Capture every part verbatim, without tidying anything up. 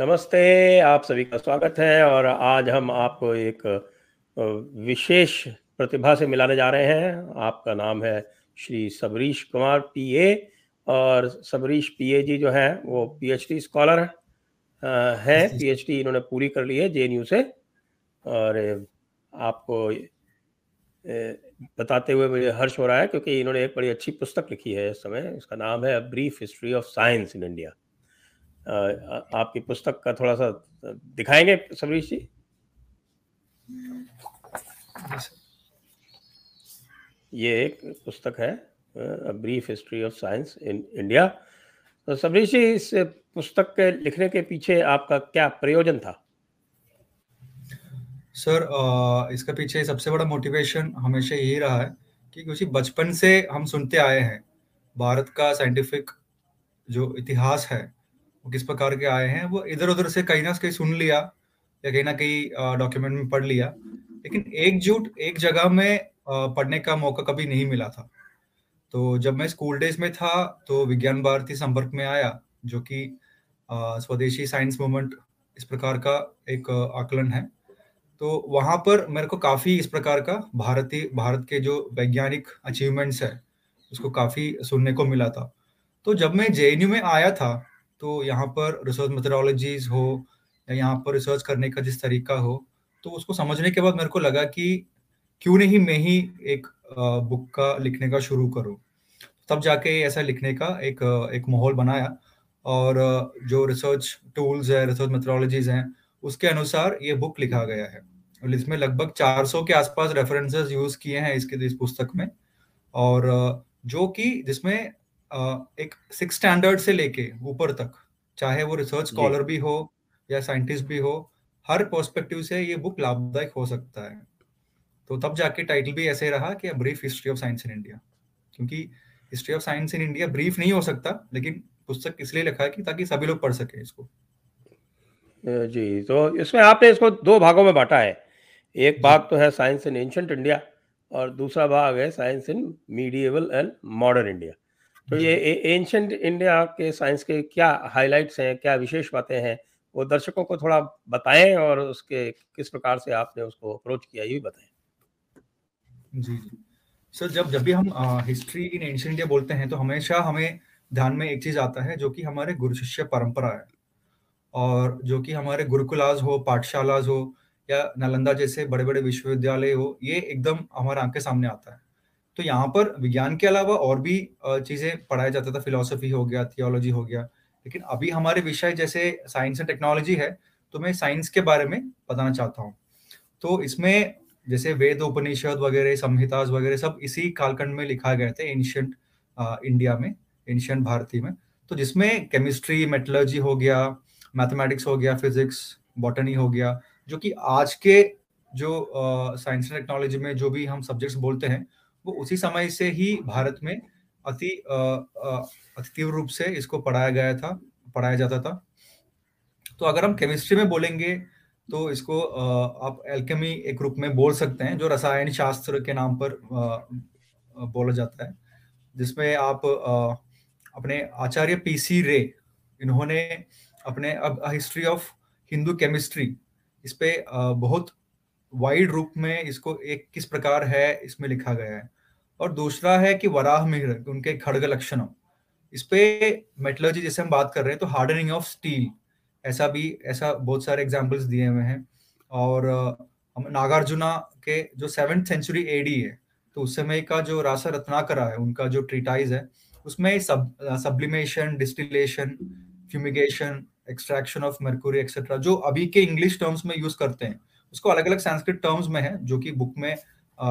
नमस्ते, आप सभी का स्वागत है। और आज हम आपको एक विशेष प्रतिभा से मिलाने जा रहे हैं। आपका नाम है श्री सबरीश कुमार पीए, और सबरीश पीए जी जो हैं वो पीएचडी स्कॉलर हैं। पीएचडी इन्होंने पूरी कर ली है जेएनयू से। और आपको बताते हुए मुझे हर्ष हो रहा है क्योंकि इन्होंने एक बड़ी अच्छी पुस्तक लिखी है इस समय। इसका नाम है brief history of science in India. आपकी पुस्तक का थोड़ा सा दिखाएंगे सबरीश जी? ये एक पुस्तक है, brief history of science in India. तो सबरीश जी, इस पुस्तक के लिखने के पीछे आपका क्या प्रयोजन था? सर, इसका पीछे सबसे बड़ा मोटिवेशन हमेशा यही रहा है कि क्योंकि बचपन से हम सुनते आए हैं भारत का साइंटिफिक जो इतिहास है वो किस प्रकार के आए हैं, वो इधर उधर से कहीं ना कहीं सुन लिया या कहीं ना कहीं डॉक्यूमेंट में पढ़ लिया, लेकिन एकजुट एक जगह में पढ़ने का मौका कभी नहीं मिला था। तो जब मैं स्कूल डेज में था तो विज्ञान भारती संपर्क में आया, जो कि स्वदेशी साइंस मूवमेंट इस प्रकार का एक आकलन है। तो वहाँ पर मेरे को काफ़ी इस प्रकार का भारतीय भारत के जो वैज्ञानिक अचीवमेंट्स है उसको काफ़ी सुनने को मिला था। तो जब मैं जेएनयू में आया था तो यहाँ पर रिसर्च मेथडोलॉजीज हो या यहाँ पर रिसर्च करने का जिस तरीका हो, तो उसको समझने के बाद मेरे को लगा कि क्यों नहीं मैं ही एक बुक का लिखने का शुरू करूँ। तब जाके ऐसा लिखने का एक एक माहौल बनाया, और जो रिसर्च टूल्स है, रिसर्च मेथडोलॉजीज हैं, उसके अनुसार ये बुक लिखा गया है। और इसमें लगभग चार सौ के आसपास रेफरेंसेज यूज़ किए हैं इसके इस पुस्तक में, और जो कि जिसमें एक सिक्स स्टैंडर्ड से लेके ऊपर तक, चाहे वो रिसर्च स्कॉलर भी हो या साइंटिस्ट भी हो, हर पर्सपेक्टिव से ये बुक लाभदायक हो सकता है। तो तब जाके टाइटल भी ऐसे रहा कि brief history of science in India, क्योंकि history of science in India brief नहीं हो सकता, लेकिन पुस्तक इसलिए लिखा है कि ताकि सभी लोग पढ़ सके इसको। जी, तो इसमें आपने इसको दो भागों में बांटा है। एक भाग तो है साइंस इन एंशिएंट इंडिया, और दूसरा भाग है science in medieval and modern India. तो ये एंशिएंट इंडिया के साइंस के क्या हाइलाइट्स हैं, क्या विशेष बातें हैं, वो दर्शकों को थोड़ा बताएं, और उसके किस प्रकार से आपने उसको अप्रोच किया ये भी बताएं। जी जी सर, जब जब भी हम हिस्ट्री इन एंशिएंट इंडिया बोलते हैं तो हमेशा हमें ध्यान में एक चीज़ आता है, जो कि हमारे गुरु शिष्य परंपरा है, और जो कि हमारे गुरुकुलाज हो, पाठशालाज हो, या नालंदा जैसे बड़े बड़े विश्वविद्यालय हो, ये एकदम हमारे आँख के सामने आता है। तो यहाँ पर विज्ञान के अलावा और भी चीज़ें पढ़ाया जाता था, फिलॉसफी हो गया, थियोलॉजी हो गया, लेकिन अभी हमारे विषय जैसे साइंस एंड टेक्नोलॉजी है, तो मैं साइंस के बारे में बताना चाहता हूँ। तो इसमें जैसे वेद, उपनिषद वगैरह, संहिताज वगैरह सब इसी कालखंड में लिखा गए थे, एंशिएंट इंडिया में, एंशिएंट भारती में। तो जिसमें केमिस्ट्री, मेटलर्जी हो गया, मैथमेटिक्स हो गया, फिजिक्स, बॉटनी हो गया, जो कि आज के जो साइंस एंड टेक्नोलॉजी में जो भी हम सब्जेक्ट्स बोलते हैं, वो उसी समय से ही भारत में अति अति तीव्र रूप से इसको पढ़ाया गया था, पढ़ाया जाता था। तो अगर हम केमिस्ट्री में बोलेंगे तो इसको आ, आप एल्केमी एक ग्रुप में बोल सकते हैं, जो रसायन शास्त्र के नाम पर आ, बोला जाता है, जिसमें आप आ, अपने आचार्य पीसी रे, इन्होंने अपने अब हिस्ट्री ऑफ हिंदू केमिस्ट्री, इस पे आ, बहुत वाइड रूप में इसको एक किस प्रकार है इसमें लिखा गया है। और दूसरा है कि वराहमिहिर, उनके खड़ग लक्षणम, इस पे मेटलर्जी जैसे हम बात कर रहे हैं तो हार्डनिंग ऑफ स्टील, ऐसा भी ऐसा बहुत सारे एग्जांपल्स दिए हुए हैं। और हम नागार्जुना के जो सेवेंथ सेंचुरी एडी है, तो उस समय का जो रासरत्नाकर है, उनका जो ट्रीटाइज है, उसमें सब sublimation, distillation, fumigation, extraction of mercury etcetera, जो अभी के इंग्लिश टर्म्स में यूज करते हैं, उसको अलग अलग संस्कृत टर्म्स में है, जो कि बुक में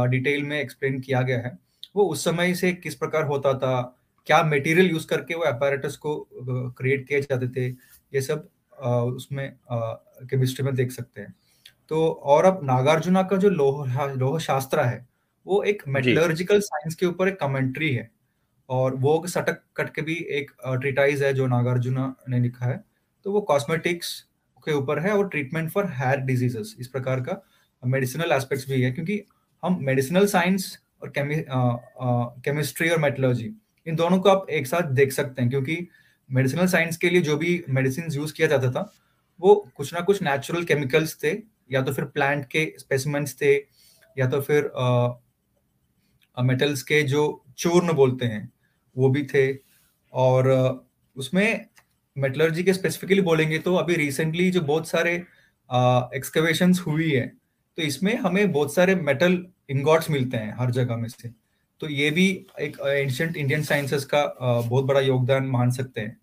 डिटेल में एक्सप्लेन किया गया है। वो उस समय से किस प्रकार होता था, क्या मटेरियल यूज करके वो अपैरेटस को क्रिएट किए जाते थे, ये सब आ, उसमें केमिस्ट्री में देख सकते हैं। तो और अब नागार्जुना का जो लोह लोह शास्त्र है, वो एक मेटलर्जिकल साइंस के ऊपर एक कमेंट्री है, और वो सटक कट के भी एक ट्रीटाइज है जो नागार्जुना ने लिखा है। तो वो कॉस्मेटिक्स के ऊपर है, और ट्रीटमेंट फॉर हेयर डिजीजेस, इस प्रकार का मेडिसिनल एस्पेक्ट्स भी है, क्योंकि हम मेडिसिनल साइंस और केमि, आ, आ, केमिस्ट्री और मेटलर्जी, इन दोनों को आप एक साथ देख सकते हैं, क्योंकि मेडिसिनल साइंस के लिए जो भी मेडिसिन यूज किया जाता था वो कुछ ना कुछ नेचुरल केमिकल्स थे, या तो फिर प्लांट के स्पेसिमेंट्स थे, या तो फिर मेटल्स के जो चूर्ण बोलते हैं वो भी थे। और उसमें मेटलर्जी के स्पेसिफिकली बोलेंगे तो अभी रिसेंटली जो बहुत सारे एक्सकवेशंस हुई है तो इसमें हमें बहुत सारे मेटल इंगॉट्स मिलते हैं हर जगह में से, तो ये भी एक एंशिएंट इंडियन साइंसेस का बहुत बड़ा योगदान मान सकते हैं।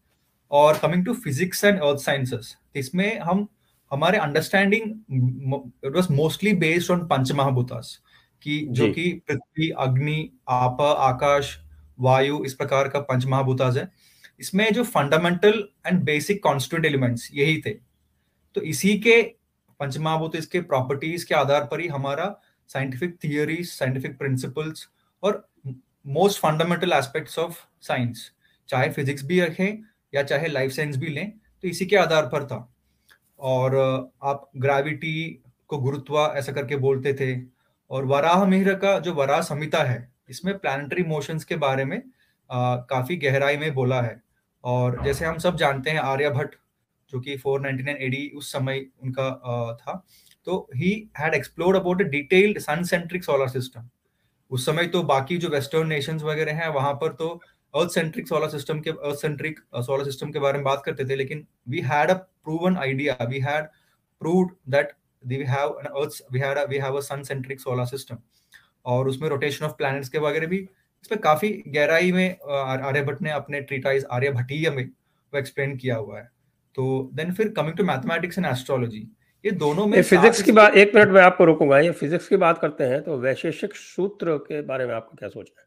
और coming to physics and earth sciences, इसमें हम हमारे understanding it was mostly based on पंचमहाभूतास कि जो कि पृथ्वी, अग्नि, आप, आकाश, वायु, इस प्रकार का पंचमहाभूतास है। इसमें जो fundamental and basic constituent elements यही थे, तो इसी के पंचमहाभूत इसके प्रॉपर्टीज के आधार पर ही हमारा साइंटिफिक थियोरीज, साइंटिफिक प्रिंसिपल्स और most fundamental aspects of science, चाहे फिजिक्स भी रखें या चाहे लाइफ साइंस भी लें, तो इसी के आधार पर था। और आप ग्रेविटी को गुरुत्वा ऐसा करके बोलते थे। और वराहमिहिर का जो वराह संहिता है इसमें प्लैनेटरी मोशंस के बारे में आ, काफी गहराई में बोला है। और जैसे हम सब जानते हैं आर्यभट्ट जो कि four ninety nine A D उस समय उनका आ, था, तो ही had explored about a detailed sun centric solar system. उस समय तो बाकी जो वेस्टर्न नेशंस वगैरह हैं वहां पर तो अर्थ सेंट्रिक सोलर सिस्टम के अर्थ सेंट्रिक सोलर सिस्टम के बारे में बात करते थे, लेकिन we had a proven idea, we had proved that we have an earth, we had we have a sun centric solar system. और उसमें रोटेशन ऑफ प्लैनेट्स के वगैरह भी इसमें काफी गहराई में आर्यभट्ट ने अपने ट्रीटाइज आर्यभटीय में वो एक्सप्लेन किया हुआ है। तो देन फिर coming to mathematics and astrology, ये दोनों में फिजिक्स की बात, एक मिनट में आपको रोकूंगा, ये फिजिक्स की बात करते हैं तो वैशेषिक सूत्र के बारे में आपको क्या सोचना है?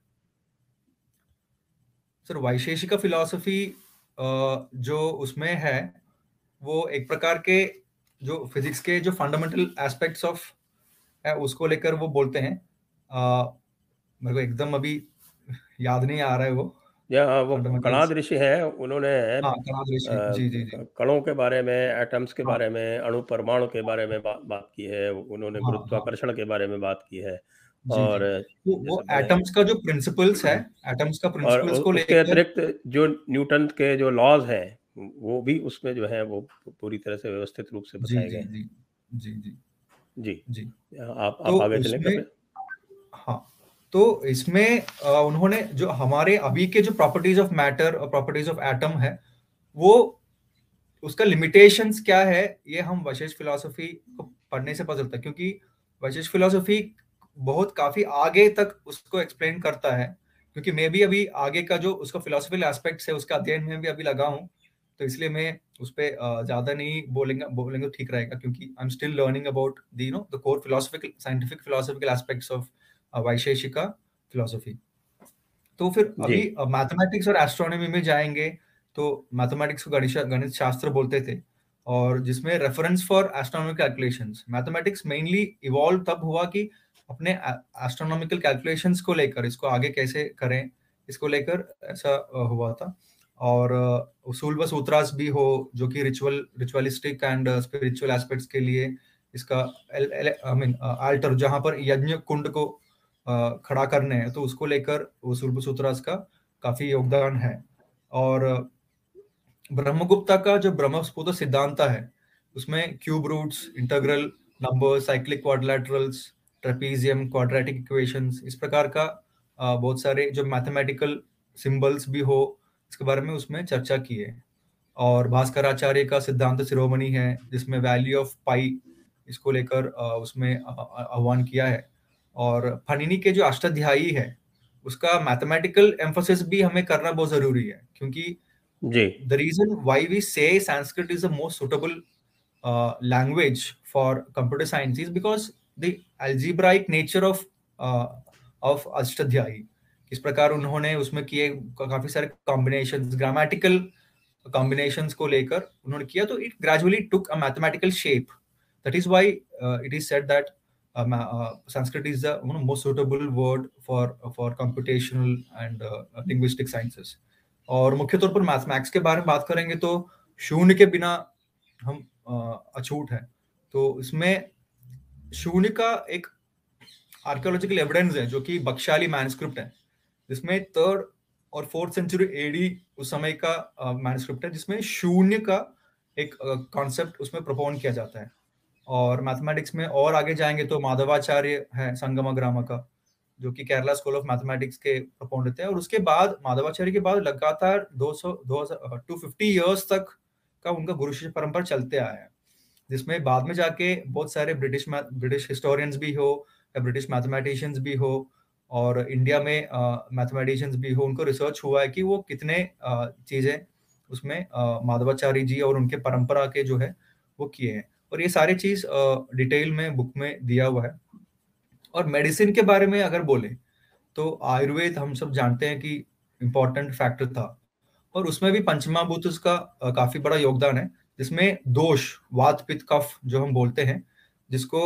सर, वैशेषिक फिलॉसफी जो उसमें है वो एक प्रकार के जो फिजिक्स के जो फंडामेंटल एस्पेक्ट्स ऑफ उसको लेकर वो बोलते हैं, मेरे को एकदम अभी याद नहीं आ रहा है वो, या वो कणाद ऋषि हैं, उन्होंने कणों के बारे में, एटम्स के बारे में, अणु परमाणु के बारे में बा, बात की है, उन्होंने गुरुत्वाकर्षण के बारे में बात की है। और जी, जी, वो एटम्स का जो प्रिंसिपल्स है, एटम्स का प्रिंसिपल्स को लेकर अतिरिक्त जो न्यूटन के जो लॉज हैं वो भी उसमें जो है वो पूरी तरह से व्यवस्थित रूप से बताए गए। जी जी जी जी आप आप आगे चलेंगे। हाँ, तो इसमें उन्होंने जो हमारे अभी के जो प्रॉपर्टीज ऑफ मैटर और प्रॉपर्टीज ऑफ एटम है वो उसका लिमिटेशंस क्या है, ये हम वैशेषिक फिलॉसफी को पढ़ने से पता चलता है, क्योंकि वैशेषिक फिलॉसफी बहुत काफी आगे तक उसको एक्सप्लेन करता है, क्योंकि मैं भी अभी आगे का जो उसका फिलॉसफिकल एस्पेक्ट्स है उसका अध्ययन में भी अभी लगा हूँ, तो इसलिए मैं उस पर ज्यादा नहीं बोलेंगे बोलेंगे तो ठीक रहेगा, क्योंकि I am still learning about the you know the core philosophical scientific philosophical aspects of Vaisheshika philosophy. तो फिर अभी मैथमेटिक्स और एस्ट्रोनॉमी में जाएंगे तो मैथमेटिक्स को गणित शास्त्र बोलते थे, और जिसमें reference for astronomical calculations. Mathematics mainly evolve तब हुआ कि अपने एस्ट्रोनॉमिकल कैलकुलेशंस को लेकर इसको आगे कैसे करें, इसको लेकर ऐसा हुआ था। और सुल्बसूत्रास भी हो जो कि ritual ritualistic and spiritual aspects के लिए इसका आई मीन अल्टर जहाँ पर यज्ञ कुंड को खड़ा करने हैं तो उसको लेकर वो सुल्बसूत्रास का काफी योगदान है। और ब्रह्मगुप्ता का जो ब्रह्मस्फुत सिद्धांत है उसमें cube roots, integral numbers, cyclic quadrilaterals, trapezium, quadratic equations, इस प्रकार का बहुत सारे जो मैथमेटिकल सिंबल्स भी हो इसके बारे में उसमें चर्चा की है। और भास्कराचार्य का सिद्धांत शिरोमणि है जिसमें वैल्यू ऑफ पाई इसको लेकर उसमें आह्वान किया है। और फनिनी के जो अष्टाध्यायी है उसका मैथमेटिकल एम्फोसिस भी हमें करना बहुत जरूरी है, क्योंकि the reason why we say Sanskrit is the most suitable language for computer science is because the algebraic nature of of Ashtadhyayi. इस प्रकार उन्होंने उसमें किए काफी सारे कॉम्बिनेशंस, ग्रामेटिकल कॉम्बिनेशंस को लेकर उन्होंने किया, तो it gradually took a mathematical shape. That is why it is said that Um, uh, Sanskrit is the you know, most suitable word for for computational and uh, linguistic sciences. और मुख्य तौर पर mathematics के बारे में बात करेंगे तो शून्य के बिना हम uh, अछूत हैं, तो इसमें शून्य का एक आर्कियोलॉजिकल एविडेंस है जो कि बख्शाली मैन्युस्क्रिप्ट है, जिसमें थर्ड और फोर्थ सेंचुरी एडी उस समय का मैन्युस्क्रिप्ट uh, है, जिसमें शून्य का एक कॉन्सेप्ट उसमें प्रोपोन किया जाता है। और मैथमेटिक्स में और आगे जाएंगे तो माधवाचार्य है संगमग्राम का, जो कि केरला स्कूल ऑफ मैथमेटिक्स के प्रोपोनेंट हैं, और उसके बाद माधवाचार्य के बाद लगातार दो सौ दो सौ पचास इयर्स तक का उनका गुरु शिष्य परंपरा चलते आया है, जिसमें बाद में जाके बहुत सारे ब्रिटिश ब्रिटिश हिस्टोरियंस भी हो या ब्रिटिश मैथमेटिशियंस भी हो और इंडिया में मैथमेटिशियंस भी हो, उनको रिसर्च हुआ है कि वो कितने चीज़ें उसमें माधवाचार्य जी और उनके परंपरा के जो है वो किए हैं, और ये सारी चीज़ डिटेल में बुक में दिया हुआ है। और मेडिसिन के बारे में अगर बोले तो आयुर्वेद हम सब जानते हैं कि इम्पोर्टेंट फैक्टर था, और उसमें भी पंचमहाभूत का काफ़ी बड़ा योगदान है, जिसमें दोष वात पित्त कफ जो हम बोलते हैं, जिसको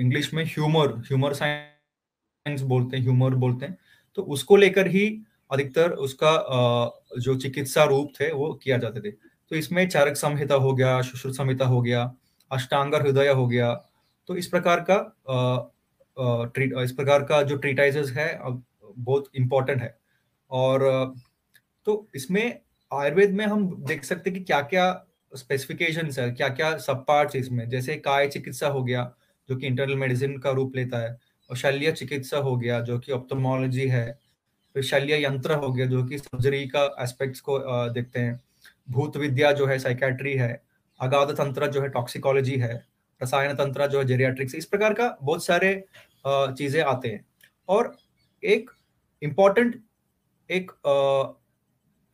इंग्लिश में ह्यूमर ह्यूमर साइंस बोलते हैं ह्यूमर बोलते हैं तो उसको लेकर ही अधिकतर उसका आ, जो चिकित्सा रूप थे वो किया जाते थे। तो इसमें चारक संहिता हो गया, सुश्रुत संहिता हो गया, अष्टांग हृदय हो गया, तो इस प्रकार का आ, आ, ट्रीट इस प्रकार का जो ट्रीटाइजेस है बहुत इम्पोर्टेंट है। और तो इसमें आयुर्वेद में हम देख सकते हैं कि क्या क्या स्पेसिफिकेशंस है, क्या क्या सब पार्ट्स इसमें, जैसे काय चिकित्सा हो गया जो कि इंटरनल मेडिसिन का रूप लेता है, और शल्य चिकित्सा हो गया जो कि ऑप्थेल्मोलॉजी है, फिर शल्य यंत्र हो गया जो कि सर्जरी का एस्पेक्ट्स को देखते हैं, भूत विद्या जो है साइकेट्री है, अगाध तंत्र जो है टॉक्सिकोलॉजी है, रसायन तंत्र जो है जेरियाट्रिक्स, इस प्रकार का बहुत सारे चीज़ें आते हैं। और एक इम्पॉर्टेंट एक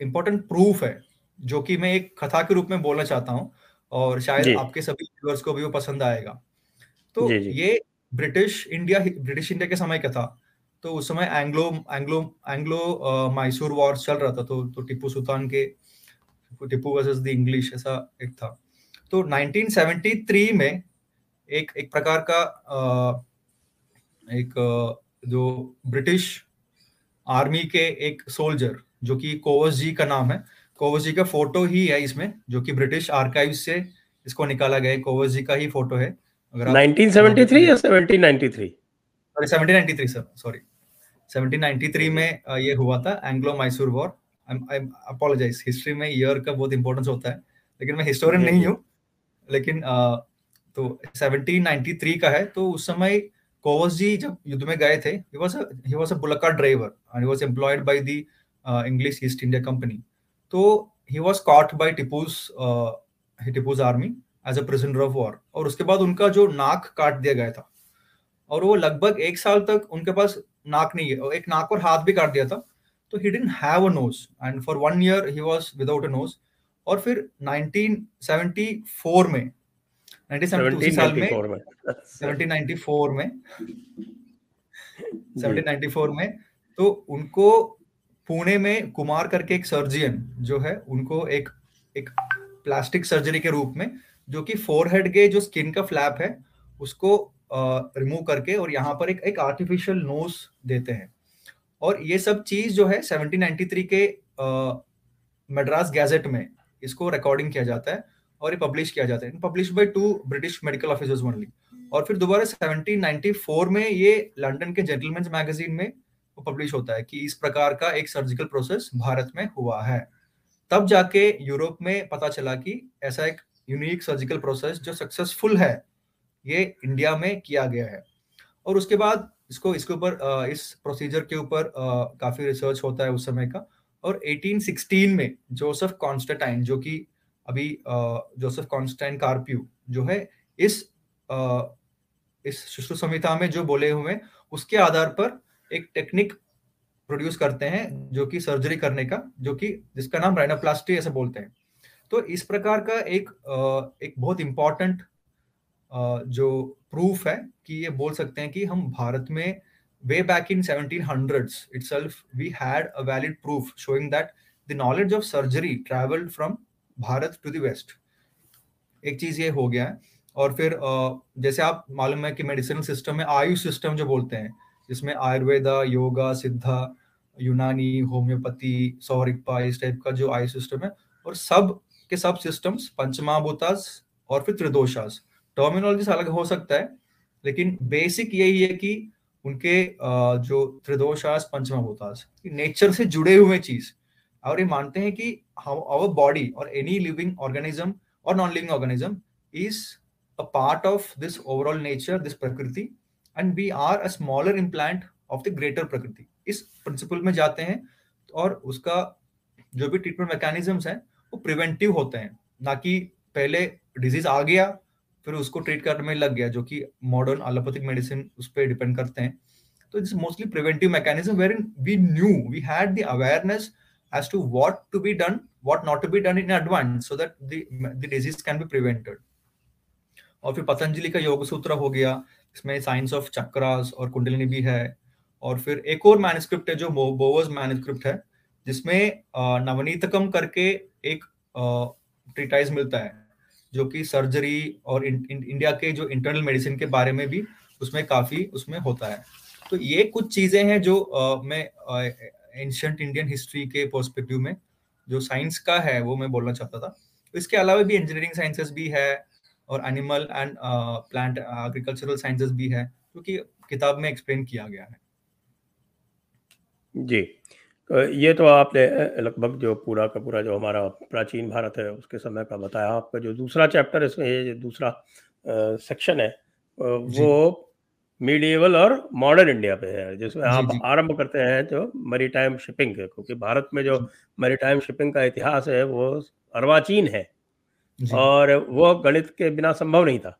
इम्पोर्टेंट प्रूफ है जो कि मैं एक कथा के रूप में बोलना चाहता हूँ, और शायद आपके सभी व्यूअर्स को भी वो पसंद आएगा। तो जी, जी. ये ब्रिटिश इंडिया ब्रिटिश इंडिया के समय का था, तो उस समय Anglo Anglo Anglo Mysore war चल रहा था, तो तो टिप्पू सुल्तान के टिप्पू वर्सेस द इंग्लिश ऐसा एक था। तो नाइनटीन सेवेंटी थ्री में एक एक प्रकार का आ, एक आ, जो ब्रिटिश आर्मी के एक सोल्जर जो कि कोवस जी का नाम है, कोवस जी का फोटो ही है इसमें, जो कि ब्रिटिश आर्काइव से इसको निकाला गया है, कोवस जी का ही फोटो है। अगर नाइनटीन सेवेंटी थ्री या seventeen ninety three sorry seventeen ninety three sir sorry seventeen ninety three में ये हुआ था Anglo Mysore war. I am apologise, history में ईयर का बहुत इंपॉर्टेंस होता है, लेकिन मैं हिस्टोरियन नहीं हूँ, लेकिन आ, तो सेवेंटीन नाइंटी थ्री का है। तो उस समय कोवस जी जब युद्ध में गए थे, he was a, he was a bullock driver and he was employed by the uh, English East India Company. तो he was caught by Tipu's uh, Tipu's army as a prisoner of war, और उसके बाद उनका जो नाक काट दिया गया था, और वो लगभग एक साल तक उनके पास नाक नहीं है, और एक नाक और हाथ भी काट दिया था, तो he didn't have a nose and for one year he was without a nose। और फिर नाइनटीन सेवेंटी फोर में सेवेंटीन नाइंटी फोर में तो उनको पुणे में कुमार करके एक सर्जियन जो है, उनको एक एक प्लास्टिक सर्जरी के रूप में, जो कि फोरहेड के जो स्किन का फ्लैप है उसको रिमूव करके और यहाँ पर एक एक आर्टिफिशियल नोज देते हैं। और ये सब चीज जो है सेवेंटीन नाइंटी थ्री के मद्रास गैजेट में इसको रिकॉर्डिंग किया जाता है और ये पब्लिश किया जाता है, publish by two British medical officers only. और फिर दोबारा सेवेंटीन नाइंटी फोर में ये लंदन के जेंटलमैन मैगजीन में वो पब्लिश होता है कि इस प्रकार का एक सर्जिकल प्रोसेस भारत में हुआ है। तब जाके यूरोप में पता चला कि ऐसा एक यूनिक सर्जिकल प्रोसेस जो सक्सेसफुल है ये इंडिया में किया गया है। और उसके बाद इसको इसके ऊपर इस प्रोसीजर के ऊपर काफ़ी रिसर्च होता है उस समय का। और एटीन सिक्सटीन में जोसेफ कॉन्स्टेंटाइन जो कि अभी जोसेफ कॉन्स्टेंटाइन कारप्यू जो है इस आ, इस सुश्रुत संहिता में जो बोले हुए हैं उसके आधार पर एक टेक्निक प्रोड्यूस करते हैं जो कि सर्जरी करने का, जो कि जिसका नाम राइनोप्लास्टी ऐसे बोलते हैं। तो इस प्रकार का एक आ, एक बहुत इम्पॉर्टेंट जो प्रूफ है कि ये बोल सकते हैं कि हम भारत में way back in seventeen hundreds itself we had a valid proof showing that the knowledge of surgery traveled from Bharat to the West। एक चीज़ ये हो गया है। और फिर जैसे आप मालूम है कि मेडिसिनल सिस्टम में आयुष सिस्टम जो बोलते हैं, जिसमें आयुर्वेदा, योगा, सिद्धा, यूनानी, होम्योपैथी, सौरिकपा, इस टाइप का जो आयुष सिस्टम है, और सब के सब सिस्टम्स पंचमहाभूतास और फिर त्रिदोषास, टर्मिनोलॉजी अलग हो सकता है लेकिन बेसिक यही है कि उनके जो त्रिदोषास पंचमभूतास नेचर से जुड़े हुए चीज और ये मानते हैं कि आवर बॉडी और एनी लिविंग ऑर्गेनिज्म और non living organism is a part of this overall nature, this prakriti, and we are a smaller implant of the greater prakriti. इस प्रिंसिपल में जाते हैं और उसका जो भी ट्रीटमेंट मैकेनिज्म्स हैं वो प्रिवेंटिव होते हैं, ना कि पहले डिजीज आ गया फिर उसको ट्रीट करने में लग गया, जो कि मॉडर्न एलोपैथिक मेडिसिन उस पर डिपेंड करते हैं. तो it's mostly preventive mechanism where in we knew we had the awareness as to what to be done, what not to be done in advance, so that the the disease can be prevented. और फिर पतंजलि का योग सूत्र हो गया, इसमें science of chakras और कुंडलिनी भी है. और फिर एक और मैन्युस्क्रिप्ट है जो बोवर्स मैन्युस्क्रिप्ट है, जिसमें नवनीतकम करके एक ट्रीटाइज मिलता है जो कि सर्जरी और इन, इन, इंडिया के जो इंटरनल मेडिसिन के बारे में भी उसमें काफी उसमें होता है. तो ये कुछ चीजें हैं जो आ, मैं आ, एंशिएंट इंडियन हिस्ट्री के पर्सपेक्टिव में जो साइंस का है वो मैं बोलना चाहता था. इसके अलावा भी इंजीनियरिंग साइंसेस भी है और animal and plant agricultural sciences भी है, क्योंकि किताब में एक्सप्लेन किया गया है. जी, ये तो आपने लगभग जो पूरा का पूरा जो हमारा प्राचीन भारत है उसके समय का बताया. आपका जो दूसरा चैप्टर इसमें ये दूसरा सेक्शन है वो मीडिएवल और मॉडर्न इंडिया पे है, जिसमें आप आरंभ करते हैं जो मैरीटाइम शिपिंग है, क्योंकि भारत में जो मैरीटाइम शिपिंग का इतिहास है वो अर्वाचीन है और वो गणित के बिना संभव नहीं था.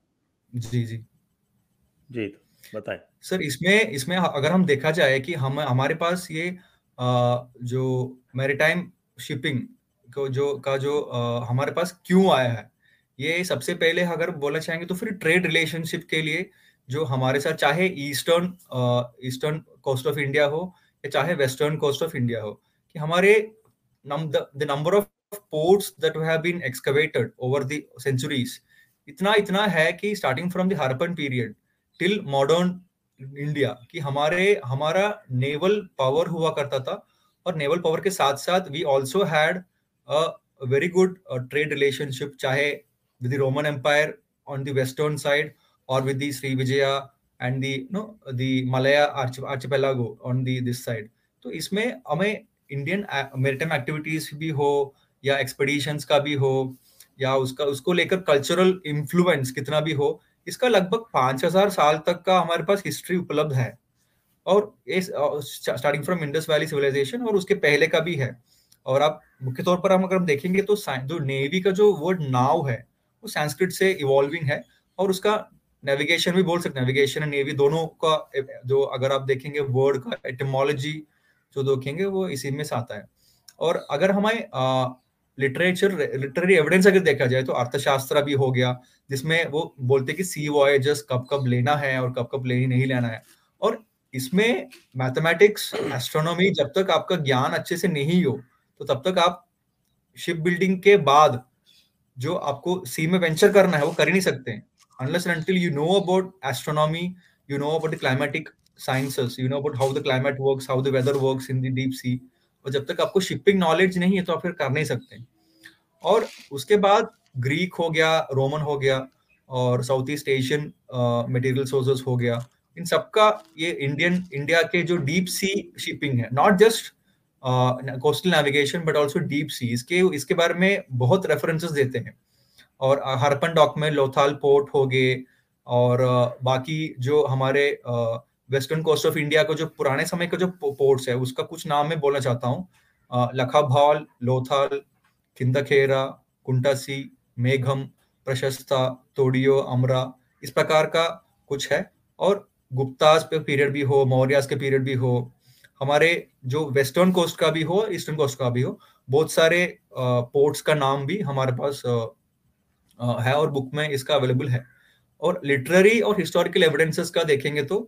जी जी जी तो बताएं सर. इसमें इसमें अगर हम देखा जाए कि हम हमारे पास ये आ, जो मैरीटाइम शिपिंग को जो का जो आ, हमारे पास क्यों आया है, ये सबसे पहले अगर बोला चाहेंगे तो फिर ट्रेड रिलेशनशिप के लिए जो हमारे साथ चाहे eastern eastern coast of India हो या चाहे वेस्टर्न कोस्ट ऑफ इंडिया हो, कि हमारे the number of ports that have been excavated over the centuries इतना इतना है कि starting from the Harappan period till modern India कि हमारे हमारा नेवल पावर हुआ करता था. और नेवल पावर के साथ साथ we also had a very good trade relationship, चाहे with the Roman empire on the western side or with the Srivijaya and the you know the Malaya archipelago on the this side. तो इसमें हमें Indian maritime activities भी हो या expeditions का भी हो या उसका उसको लेकर कल्चरल इन्फ्लुएंस कितना भी हो, इसका लगभग पाँच हजार साल तक का हमारे पास हिस्ट्री उपलब्ध है. और इस starting from Indus valley civilisation और उसके पहले का भी है. और आप मुख्य तौर पर हम अगर हम देखेंगे तो जो नेवी का जो वर्ड नाव है वो संस्कृत से इवॉल्विंग है और उसका नेविगेशन भी बोल सकते हैं. नेविगेशन और नेवी दोनों का जो अगर आप देखेंगे वर्ड का एटिमोलॉजी जो देखेंगे वो इसी में आता है. और अगर हमें लिटरेचर लिटरेरी एविडेंस अगर देखा जाए तो अर्थशास्त्र भी हो गया, जिसमें वो बोलते हैं कि सी वॉयजेस कब कब लेना है और कब कब लेनी नहीं लेना है. और इसमें मैथमेटिक्स, एस्ट्रोनॉमी, जब तक आपका ज्ञान अच्छे से नहीं हो तो तब तक आप शिप बिल्डिंग के बाद जो आपको सी में वेंचर करना है वो कर ही नहीं सकते हैं. Unless and until you know about astronomy, you know about the climatic sciences, you know about how the climate works, how the weather works in the deep sea. और जब तक आपको shipping knowledge नहीं है तो आप फिर कर नहीं सकते. और उसके बाद ग्रीक हो गया, रोमन हो गया और south east Asian material sources हो गया. इन सबका ये इंडियन इंडिया के जो डीप सी शिपिंग है, not just coastal navigation but also deep sea, इसके इसके बारे में बहुत रेफरेंसेस देते हैं. और हरपन डॉक में लोथाल पोर्ट हो गए और बाकी जो हमारे वेस्टर्न कोस्ट ऑफ इंडिया को जो पुराने समय का जो पोर्ट्स है उसका कुछ नाम मैं बोलना चाहता हूँ. लखाभौल, लोथाल, खिंदखेरा, कुंटासी, मेघम, प्रशस्ता, तोडियो, अमरा, इस प्रकार का कुछ है. और गुप्ताज पे पीरियड भी हो, मौर्यास के पीरियड भी हो, हमारे जो वेस्टर्न कोस्ट का भी हो, ईस्टर्न कोस्ट का भी हो, बहुत सारे पोर्ट्स का नाम भी हमारे पास है और बुक में इसका अवेलेबल है. और लिटरेरी और हिस्टोरिकल एविडेंसेस का देखेंगे तो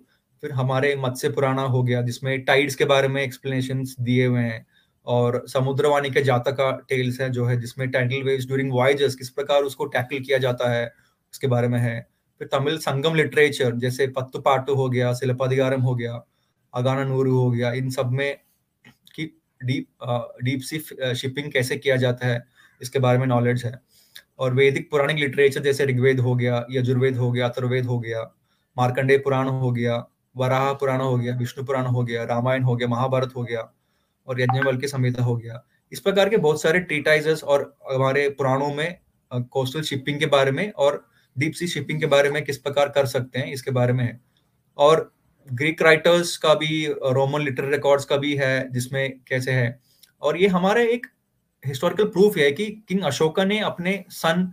फिर हमारे मत्स्य पुराना हो गया, जिसमें टाइड्स के बारे में एक्सप्लेनेशंस दिए हुए हैं. और समुद्रवाणी के जातका टेल्स हैं जो है, जिसमें टाइडल वेव्स ड्यूरिंग वॉयजेस किस प्रकार उसको टैकल किया जाता है उसके बारे में है. फिर तमिल संगम लिटरेचर जैसे पत्तुपाटू हो गया, सिलपादिगारम हो गया, अगानानूरू हो गया, इन सब में की डीप डीप सी शिपिंग कैसे किया जाता है इसके बारे में नॉलेज है. और वैदिक पुराणिक लिटरेचर जैसे ऋग्वेद हो गया, यजुर्वेद हो गया, अथर्ववेद हो गया, मार्कंडेय पुराण हो गया, वराह पुराण हो गया, विष्णु पुराण हो गया, रामायण हो गया, महाभारत हो गया और यज्ञवल्क्य संहिता हो गया, इस प्रकार के बहुत सारे ट्रीटाइजेस और हमारे पुराणों में कोस्टल शिपिंग के बारे में और डीप सी शिपिंग के बारे में किस प्रकार कर सकते हैं इसके बारे में है। और ग्रीक राइटर्स का भी, रोमन लिटरेरी रिकॉर्ड्स का भी है जिसमें कैसे है। और ये हमारा एक हिस्टोरिकल प्रूफ है कि किंग अशोका ने अपने सन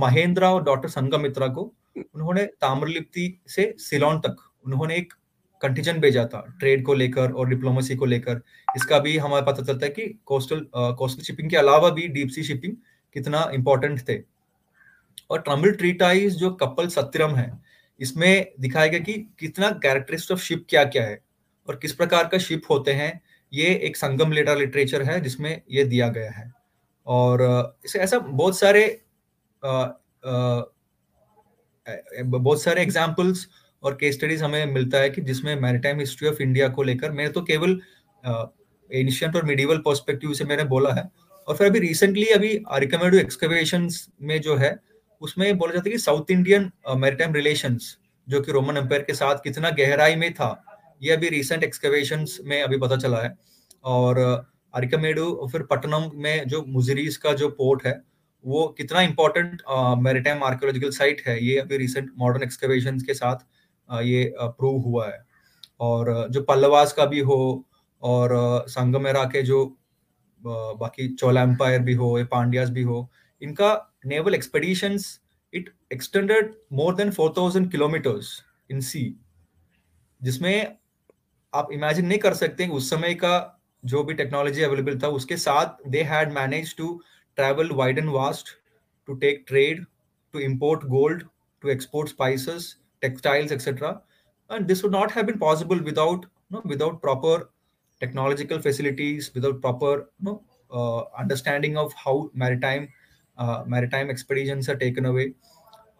महेंद्रा और डॉटर संगमित्रा को उन्होंने ताम्रलिप्ति से सिलोन तक उन्होंने एक कंटिजेंट भेजा था ट्रेड को लेकर और डिप्लोमेसी को लेकर। इसका भी हमें पता चलता है कि कोस्टल कोस्टल शिपिंग के अलावा भी डीप सी शिपिंग कितना इम्पोर्टेंट थे। और ट्रम्बल ट्रीटाइज जो कपल सत्रम है इसमें दिखाया गया कि कितना कैरेक्टरिस्टिक ऑफ शिप क्या क्या है और किस प्रकार का शिप होते हैं। ये एक संगम लेटर लिटरेचर है जिसमें ये दिया गया है। और इसे ऐसा बहुत सारे आ, आ, बहुत सारे एग्जाम्पल्स और केस स्टडीज हमें मिलता है कि जिसमें मैरिटाइम हिस्ट्री ऑफ इंडिया को लेकर, मैंने तो केवल एंशिएंट और मिडीवल पर्सपेक्टिव से मैंने बोला है। और फिर अभी रिसेंटली अभी अरिकामेडु एक्सकेवेशंस में जो है उसमें बोला जाता है कि साउथ इंडियन मैरिटाइम रिलेशंस जो कि रोमन एम्पायर के साथ कितना गहराई में था, ये अभी रिसेंट एक्सकेवेशंस में अभी पता चला है। और अरिकामेडु और फिर पटनम में जो मुजिरीज का जो पोर्ट है वो कितना इम्पोर्टेंट मैरिटाइम आर्कियोलॉजिकल साइट है, ये अभी रिसेंट मॉडर्न एक्सकेवेशंस के साथ uh, ये प्रूव uh, हुआ है। और uh, जो पल्लवास का भी हो और uh, संगमेरा के जो uh, बाकी चोला एम्पायर भी हो, ये पांड्यास भी हो, इनका naval expeditions, it extended more than four thousand kilometers in sea, जिसमें आप imagine नहीं कर सकते उस समय का जो भी technology available था उसके साथ they had managed to travel wide and vast to take trade, to import gold, to export spices, textiles, et cetera. And this would not have been possible without you know, without proper technological facilities, without proper you know, uh, understanding of how maritime maritime expeditions are taken away.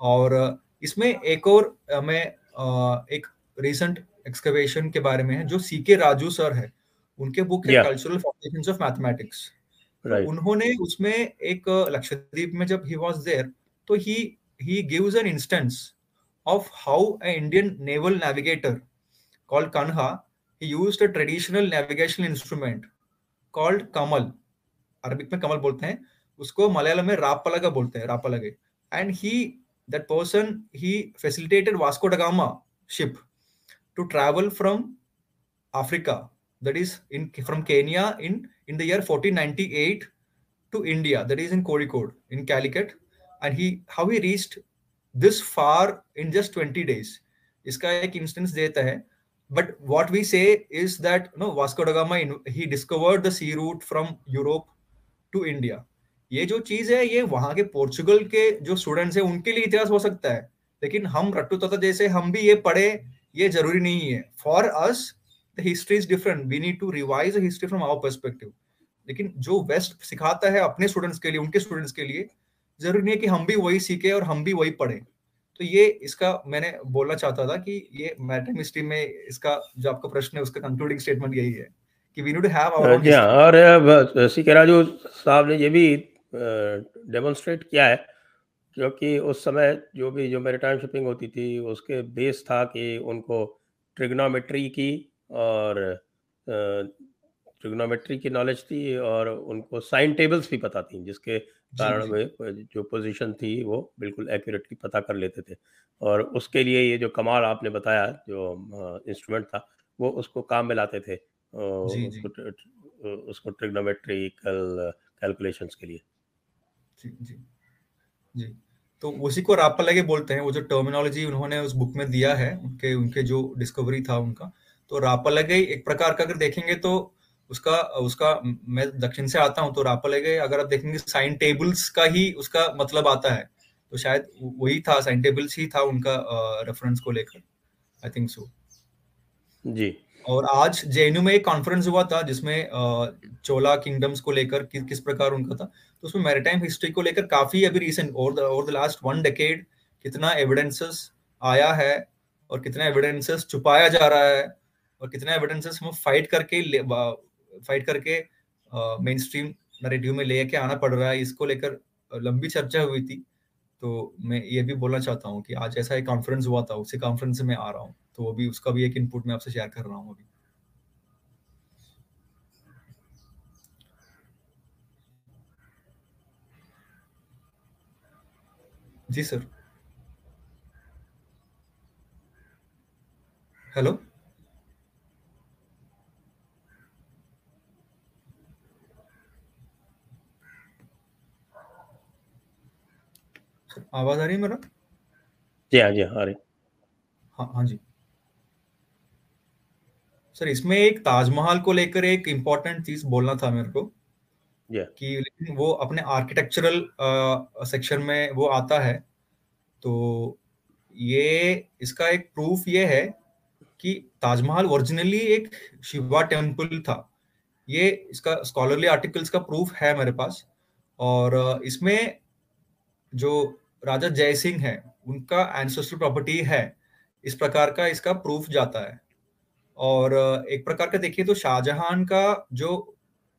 और uh, इसमें एक और हमें uh, एक recent excavation के बारे में है जो सी के राजू सर है, उनके बुक है कल्चरल फाउंडेशंस ऑफ मैथमेटिक्स। उन्होंने उसमें एक लक्षद्वीप में जब ही वाज देयर तो he he gives an instance of how a Indian naval navigator called Kanha he used a traditional navigation instrument called Kamal, Arabic में कमल बोलते हैं उसको, मलयालम में रापलगा बोलते हैं, रापलगे। And he that person he facilitated Vasco da Gama ship to travel from Africa, that is in from Kenya in in the year fourteen ninety-eight to India, that is in Kozhikode in Calicut. And he how he reached this far in just twenty days, इसका एक इंस्टेंस देता है। But what we say is that no Vasco da Gama he discovered the sea route from Europe to India. ये जो चीज है ये वहां के पोर्चुगल के जो स्टूडेंट्स हैं उनके लिए इतिहास हो सकता है, लेकिन हम रट्टू तथा जैसे हम भी ये पढ़े ये जरूरी नहीं है। For us the history is different, we need to revise the history from our perspective. लेकिन जो वेस्ट सिखाता है अपने स्टूडेंट्स के लिए, उनके स्टूडेंट्स के लिए जरूरी नहीं है कि हम भी वही सीखे और हम भी वही पढ़े। तो ये इसका मैंने बोलना चाहता था कि ये मैरिटाइम हिस्ट्री में इसका जो आपका प्रश्न है उसका कंक्लूडिंग स्टेटमेंट यही है कि we need to have our own. और सिकराजू साहब ने ये भी डेमोन्स्ट्रेट किया है, क्योंकि उस समय जो भी जो मैरिटाइम शिपिंग होती थी उसके बेस था कि उनको ट्रिग्नोमेट्री की और ट्रिग्नोमेट्री की नॉलेज थी और उनको साइन टेबल्स भी पता थी, जिसके कारण वे जो पोजीशन थी वो बिल्कुल एक्यूरेटली पता कर लेते थे। और उसके लिए ये जो कमाल आपने बताया जो इंस्ट्रूमेंट था वो उसको काम में लाते थे, जी, उसको, जी। उसको ट्रिग्नोमेट्रिकल कैलकुलेशंस के लिए। जी जी जी तो उसी को रापलगे बोलते हैं, वो जो टर्मिनोलॉजी उन्होंने उस बुक में दिया है उनके उनके जो डिस्कवरी था उनका। तो रापलगे एक प्रकार का अगर देखेंगे तो उसका उसका मैं दक्षिण से आता हूँ, तो रापलगे अगर आप देखेंगे साइन टेबल्स का ही उसका मतलब आता है, तो शायद वही था, साइन टेबल्स ही था उनका रेफरेंस को लेकर, आई थिंक सो जी। और आज जेएनयू में एक कॉन्फ्रेंस हुआ था जिसमें चोला किंगडम्स को लेकर कि, किस प्रकार उनका था, तो उसमें मैरिटाइम हिस्ट्री को लेकर काफी अभी रिसेंट और और द लास्ट वन डेकेड कितना एविडेंसेस आया है और कितना एविडेंसेस छुपाया जा रहा है और कितना एविडेंसेस हम फाइट करके फाइट करके मेन स्ट्रीम नैरेटिव में लेके आना पड़ रहा है, इसको लेकर लंबी चर्चा हुई थी। तो मैं ये भी बोलना चाहता हूँ कि आज ऐसा एक कॉन्फ्रेंस हुआ था, उसी कॉन्फ्रेंस में आ रहा हूँ, तो वो भी उसका भी एक इनपुट मैं आपसे शेयर कर रहा हूँ अभी। जी सर, हेलो सर, आवाज आ रही है मेरा? जी हाँ, जी आ रही। हाँ हाँ जी सर, इसमें एक ताजमहल को लेकर एक इम्पोर्टेंट चीज बोलना था मेरे को yeah. कि लेकिन वो अपने आर्किटेक्चरल सेक्शन में वो आता है, तो ये इसका एक प्रूफ ये है कि ताजमहल ओरिजिनली एक शिवा टेम्पल था। ये इसका स्कॉलरली आर्टिकल्स का प्रूफ है मेरे पास। और इसमें जो राजा जय सिंह है उनका एंसेस्ट्रल प्रॉपर्टी है, इस प्रकार का इसका प्रूफ जाता है। और एक प्रकार का देखिए तो शाहजहां का जो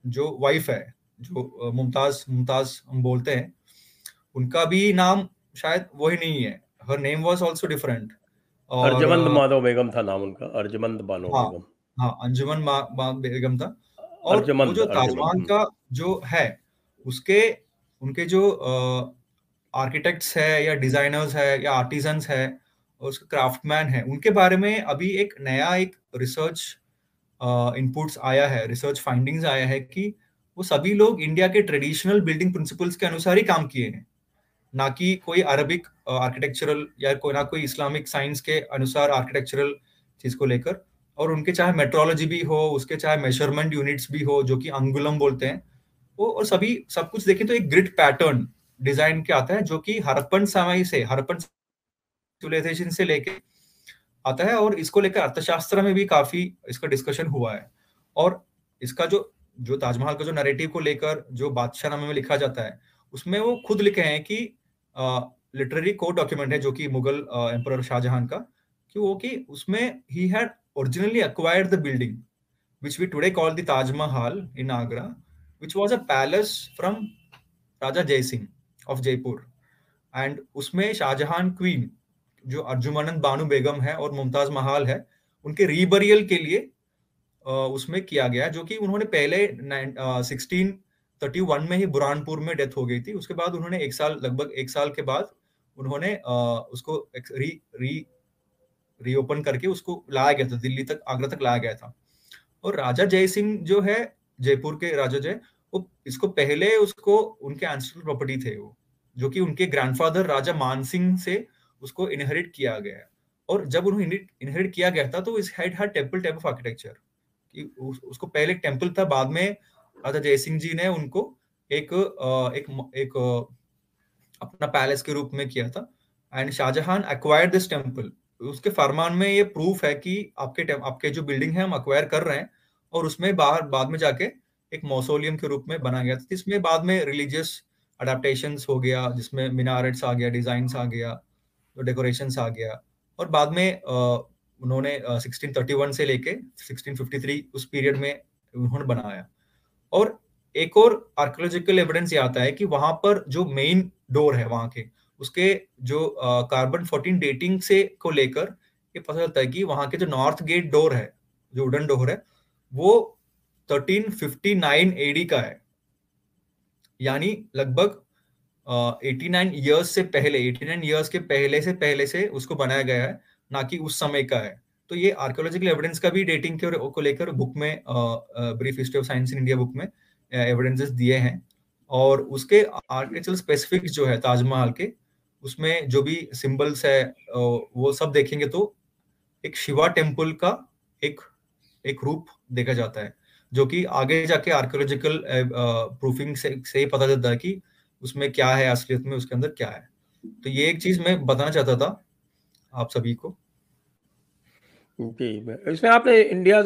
जो वाइफ है, जो मुमताज मुमताज हम बोलते हैं, उनका भी नाम शायद वही नहीं है। Her name was also different. और अर्जुमंद माधव बेगम था नाम उनका, अर्जुमंद बानो बेगम। हाँ, अंजुमन माधव बेगम था। और वो जो ताजमहल का जो है उसके उनके जो आर्किटेक्ट्स है या डिजाइनर्स है या आर्टिजन्स है और उसके क्राफ्टमैन है, उनके बारे में अभी एक नया एक रिसर्च इनपुट्स आया है, रिसर्च फाइंडिंग्स आया है कि वो सभी लोग इंडिया के ट्रेडिशनल बिल्डिंग प्रिंसिपल्स के अनुसार ही काम किए हैं, ना कि कोई अरबिक आर्किटेक्चरल या कोई ना कोई इस्लामिक साइंस के अनुसार आर्किटेक्चरल चीज को लेकर। और उनके चाहे मेट्रोलॉजी भी हो, उसके चाहे मेजरमेंट यूनिट्स भी हो जो कि अंगुलम बोलते हैं वो, और सभी सब कुछ देखें तो एक ग्रिड पैटर्न डिजाइन के आता है जो कि हरप्पन समय से हरप्पन सिविलाइजेशन से लेके आता है। और इसको लेकर अर्थशास्त्र में भी काफी इसका डिस्कशन हुआ है। और इसका जो जो ताजमहल का जो नैरेटिव को लेकर जो बादशाहनामे में लिखा जाता है उसमें वो खुद लिखे हैं कि लिटरेरी कोड डॉक्यूमेंट है जो कि मुगल एम्परर शाहजहां का, कि वो कि उसमें he had originally acquired the building which we today call the Taj Mahal in Agra which was a palace from Raja Jai Singh of Jaipur. And उसमें शाहजहां क्वीन जो अर्जुमानंद बानू बेगम है और मुमताज महल है उनके रीबरियल के लिए उसमें किया गया, जो कि उन्होंने पहले सोलह इकतीस में ही बुरहानपुर में डेथ हो गई थी। उसके बाद उन्होंने एक साल लगभग एक साल के बाद उन्होंने उसको री री रीओपन करके उसको लाया गया था, दिल्ली तक आगरा तक लाया गया था। और राजा जय सिंह जो है जयपुर के राजा जय, वो इसको पहले उसको उनके एंसेस्ट्रल प्रॉपर्टी थे वो, जो कि उनके ग्रैंडफादर राजा मानसिंह से उसको इनहेरिट किया गया है। और जब उन्हें इनहेरिट किया गया था तो इस head her temple type of architecture कि उस, उसको पहले टेंपल था, बाद में राजा जयसिंह जी ने उनको एक एक एक अपना पैलेस के रूप में किया था। And Shahjahan acquired this temple, उसके फरमान में ये प्रूफ है कि आपके आपके जो बिल्डिंग है हम एक्वायर कर रहे हैं। और उसमें बाहर बाद में जाके एक मौसोलियम के रूप में बनाया गया था, जिसमें बाद में रिलीजियस अडेप्टेशंस हो गया, जिसमें मिनारेट्स आ गया, डिजाइंस आ गया, डेकोरेशंस आ गया। और बाद में उन्होंने सोलह इकतीस से लेके सोलह तिरेपन उस पीरियड में उन्होंने बनाया। और एक और आर्कियोलॉजिकल एविडेंस ये आता है कि वहां पर जो मेन डोर है वहां के उसके जो कार्बन चौदह डेटिंग से को लेकर ये पता चलता है कि वहां के जो नॉर्थ गेट डोर है, जो वुडन डोर है, वो तेरह सौ उनसठ एडी का है, यानी लगभग एटी नाइन इयर्स से पहले एटी नाइन इयर्स के पहले से पहले से उसको बनाया गया है, ना कि उस समय का है। तो ये आर्कियोलॉजिकल एविडेंस का भी डेटिंग के को लेकर बुक में brief history of science in India book में एविडेंसेस दिए हैं। और उसके आर्किटेक्चरल स्पेसिफिक्स जो है ताजमहल के, उसमें जो भी सिंबल्स है वो सब देखेंगे तो एक शिवा टेम्पल का एक एक रूप देखा जाता है, जो कि आगे जाके आर्कियोलॉजिकल प्रूफिंग से ही पता चलता है कि उसमें क्या है असलियत में, उसके अंदर क्या है। तो ये एक चीज मैं बताना चाहता था आप सभी को। जी, इसमें आपने इंडिया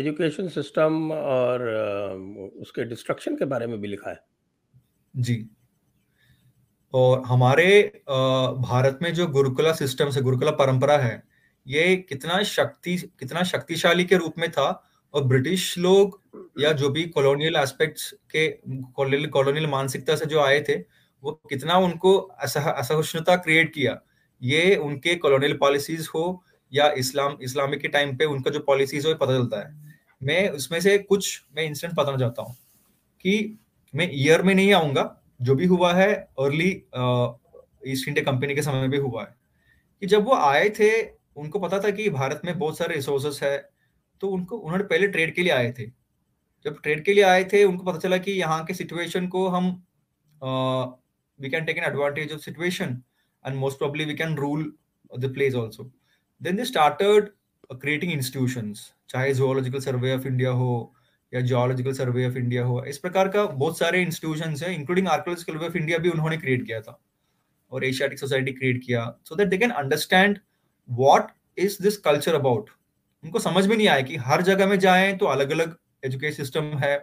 एजुकेशन सिस्टम और उसके डिस्ट्रक्शन के बारे में भी लिखा है। जी, और हमारे भारत में जो गुरुकुला सिस्टम से गुरुकुला परंपरा है ये कितना शक्ति कितना शक्तिशाली के रूप में था। और ब्रिटिश लोग या जो भी कॉलोनियल एस्पेक्ट्स के कॉलोनियल मानसिकता से जो आए थे वो कितना उनको असहिष्णुता क्रिएट किया, ये उनके कॉलोनियल पॉलिसीज हो या इस्लाम इस्लामिक के टाइम पे उनका जो पॉलिसीज हो पता चलता है। मैं उसमें से कुछ मैं इंसिडेंट बताना चाहता हूँ कि मैं ईयर में नहीं आऊँगा, जो भी हुआ है अर्ली ईस्ट इंडिया कंपनी के समय में भी हुआ है कि जब वो आए थे उनको पता था कि भारत में बहुत सारे रिसोर्सेस है, तो उनको उन्होंने पहले ट्रेड के लिए आए थे। जब ट्रेड के लिए आए थे उनको पता चला कि यहाँ के सिचुएशन को हम we can take an advantage of situation and most probably we can rule the place also. Then they started creating institutions, चाहे जोलॉजिकल सर्वे ऑफ इंडिया हो या जियोलॉजिकल सर्वे ऑफ इंडिया हो, इस प्रकार का बहुत सारे इंस्टीट्यूशंस हैं, including archaeological survey of India भी उन्होंने क्रिएट किया था और एशियाटिक सोसाइटी क्रिएट किया, so that they can understand what is this culture about. उनको समझ में नहीं आया कि हर जगह में जाएं तो अलग अलग एजुकेशन सिस्टम है,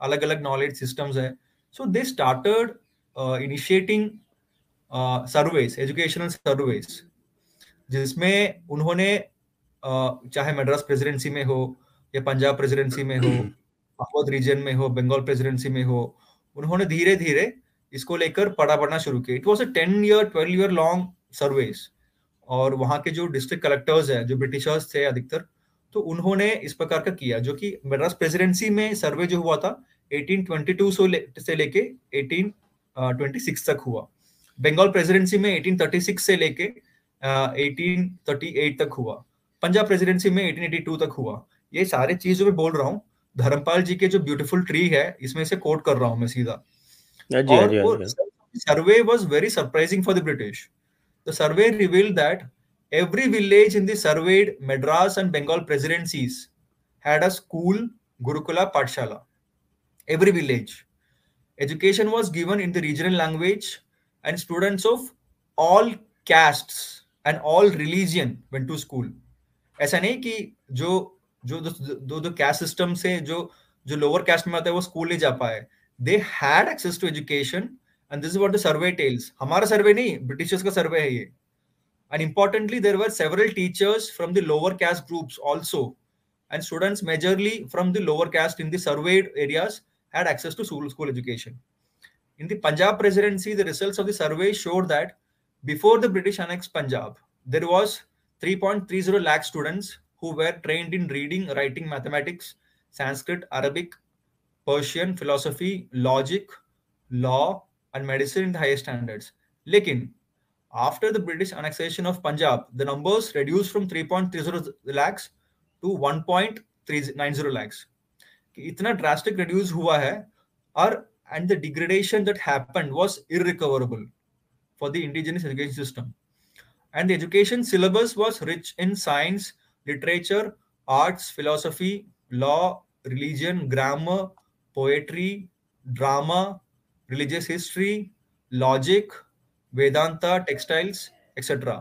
अलग अलग नॉलेज सिस्टम्स है। So they started initiating surveys, educational surveys, जिसमें उन्होंने uh, चाहे मद्रास प्रेसिडेंसी में हो या पंजाब प्रेसिडेंसी में हो, अवध रीजन में हो, बंगाल प्रेसिडेंसी में हो, उन्होंने धीरे धीरे इसको लेकर पढ़ा पढ़ना शुरू किया। It was a ten year twelve year long surveys, और वहाँ के जो डिस्ट्रिक्ट कलेक्टर्स हैं जो ब्रिटिशर्स थे अधिकतर, तो उन्होंने इस प्रकार का किया। जो कि मद्रास प्रेसिडेंसी में सर्वे जो हुआ था अठारह बाईस से लेके अठारह छब्बीस तक हुआ, बंगाल प्रेसिडेंसी में अठारह छत्तीस से लेके अठारह अड़तीस तक हुआ, पंजाब प्रेसिडेंसी में अठारह बयासी तक हुआ। ये सारे चीज जो मैं बोल रहा हूँ, धर्मपाल जी के जो ब्यूटीफुल ट्री है इसमें से कोट कर रहा हूँ मैं सीधा। Survey was very surprising for the British. The survey revealed that every village in the surveyed Madras and Bengal presidencies had a school, Gurukula, Patshala. Every village. Education was given in the regional language and students of all castes and all religion went to school. ऐसा नहीं कि जो जो दो दो caste system से जो जो lower caste में आता है वो school नहीं जा पाए. They had access to education. And this is what the survey tells. हमारा सर्वे नहीं, ब्रिटिशर्स का सर्वे है ये। And importantly, there were several teachers from the lower caste groups also, and students majorly from the lower caste in the surveyed areas had access to school education. In the Punjab presidency, the results of the survey showed that before the British annexed Punjab, there was three point three zero lakh students who were trained in reading, writing, mathematics, Sanskrit, Arabic, Persian, philosophy, logic, law, and medicine in the highest standards. Lekin, after the British annexation of Punjab, the numbers reduced from three point three zero lakhs to one point three nine zero lakhs. Itna drastic reduce hua hai, or and the degradation that happened was irrecoverable for the indigenous education system. And the education syllabus was rich in science, literature, arts, philosophy, law, religion, grammar, poetry, drama, religious history, logic, Vedanta, textiles, et cetera.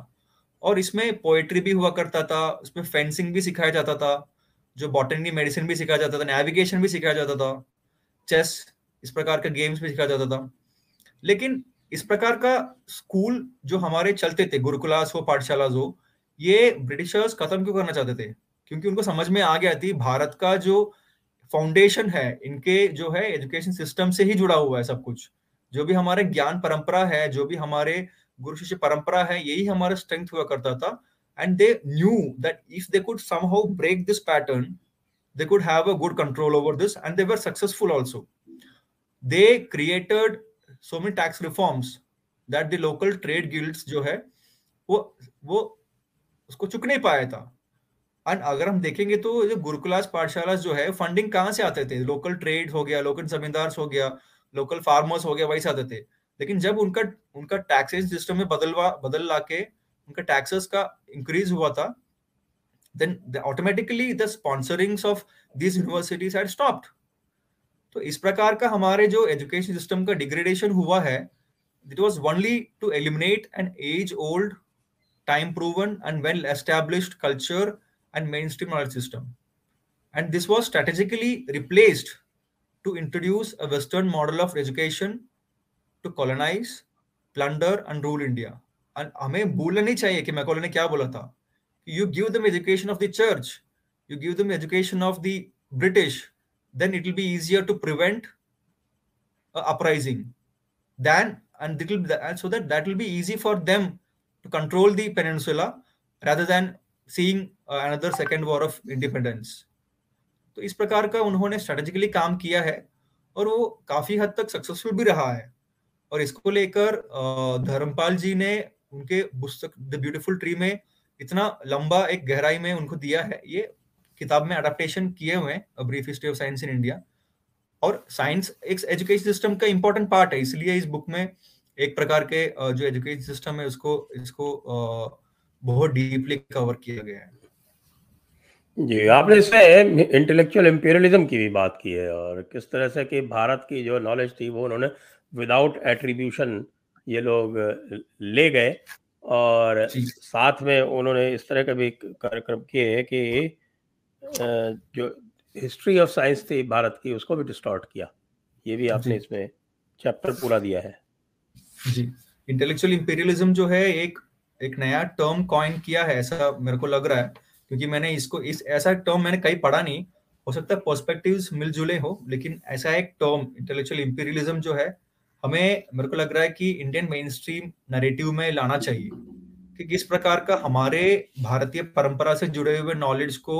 और इसमें poetry भी हुआ करता था, उसमें fencing भी सिखाया जाता था, जो बॉटनी मेडिसिन भी सिखाया जाता था, नेविगेशन भी सिखाया जाता था, चेस, इस प्रकार का गेम्स भी सिखाया जाता था। लेकिन इस प्रकार का स्कूल जो हमारे चलते थे, गुरुकुलास हो, पाठशालास हो, ये ब्रिटिशर्स खत्म क्यों करना चाहते थे? क्योंकि उनको समझ में आ गया थी भारत का जो फाउंडेशन है, इनके जो है एजुकेशन सिस्टम से ही जुड़ा हुआ है सब कुछ। जो भी हमारे ज्ञान परंपरा है, जो भी हमारे गुरु शिष्य परंपरा है, यही हमारा स्ट्रेंथ हुआ करता था। And they knew that if they could somehow break this pattern, they could have a good control over this, and they were successful also. They created so many tax reforms that the local trade guilds जो है वो वो उसको चुक नहीं पाया था। और अगर हम देखेंगे तो जो गुरुकुलास पाठशाला जो है, फंडिंग कहाँ से आते थे? लोकल ट्रेड हो गया, लोकल जमींदार हो गया, लोकल फार्मर्स हो गया, वही से आते थे। लेकिन जब उनका उनका टैक्सेशन सिस्टम में बदलवा बदल ला के उनका टैक्सेस का इंक्रीज हुआ था, then automatically the sponsorings of this universities had stopped. तो इस प्रकार का हमारे जो एजुकेशन सिस्टम का डिग्रेडेशन हुआ है, it was only to eliminate an age old, time proven and well established culture and mainstream knowledge system, and this was strategically replaced to introduce a Western model of education to colonize, plunder and rule India. And हमें बोलना नहीं चाहिए कि Macaulay ने क्या बोला था कि you give them education of the church, you give them education of the British, then it will be easier to prevent a uprising, then and it will and so that that will be easy for them to control the peninsula rather than seeing uh, another second war of independence. तो इस प्रकार का उन्होंने strategically काम किया है और वो काफी हद तक सक्सेसफुल भी रहा है। और इसको लेकर धर्मपाल जी ने उनके पुस्तक द ब्यूटीफुल ट्री में इतना लंबा एक गहराई में उनको दिया है, ये किताब में अडेप्टेशन किए हुए हैं brief history of science in India. और साइंस एक एजुकेशन सिस्टम का इंपॉर्टेंट पार्ट है, इसलिए इस बुक में एक प्रकार के जो एजुकेशन सिस्टम है उसको इसको बहुत डीपली कवर किया गया है। जी, आपने इसमें इंटेलेक्चुअल एम्पिरियलिज्म की भी बात की है और किस तरह से कि भारत की जो नॉलेज थी वो उन्होंने विदाउट एट्रीब्यूशन ये लोग ले गए और साथ में उन्होंने इस तरह का भी कार्यक्रम किए हैं कि जो हिस्ट्री ऑफ साइंस थी भारत की उसको भी डिस्टॉर्ट किया। ये भी आपने इसमें चैप्टर पूरा दिया है। जी, इंटेलेक्चुअल इंपीरियलिज्म जो है एक एक नया टर्म कॉइन किया है ऐसा मेरे को लग रहा है, क्योंकि मैंने इसको इस ऐसा टर्म मैंने कहीं पढ़ा नहीं, हो सकता है पर्सपेक्टिव्स मिलजुले हो, लेकिन ऐसा एक टर्म इंटेलेक्चुअल इंपीरियलिज्म जो है हमें मेरे को लग रहा है कि इंडियन मेन स्ट्रीम नैरेटिव में लाना चाहिए कि किस प्रकार का हमारे भारतीय परंपरा से जुड़े हुए नॉलेज को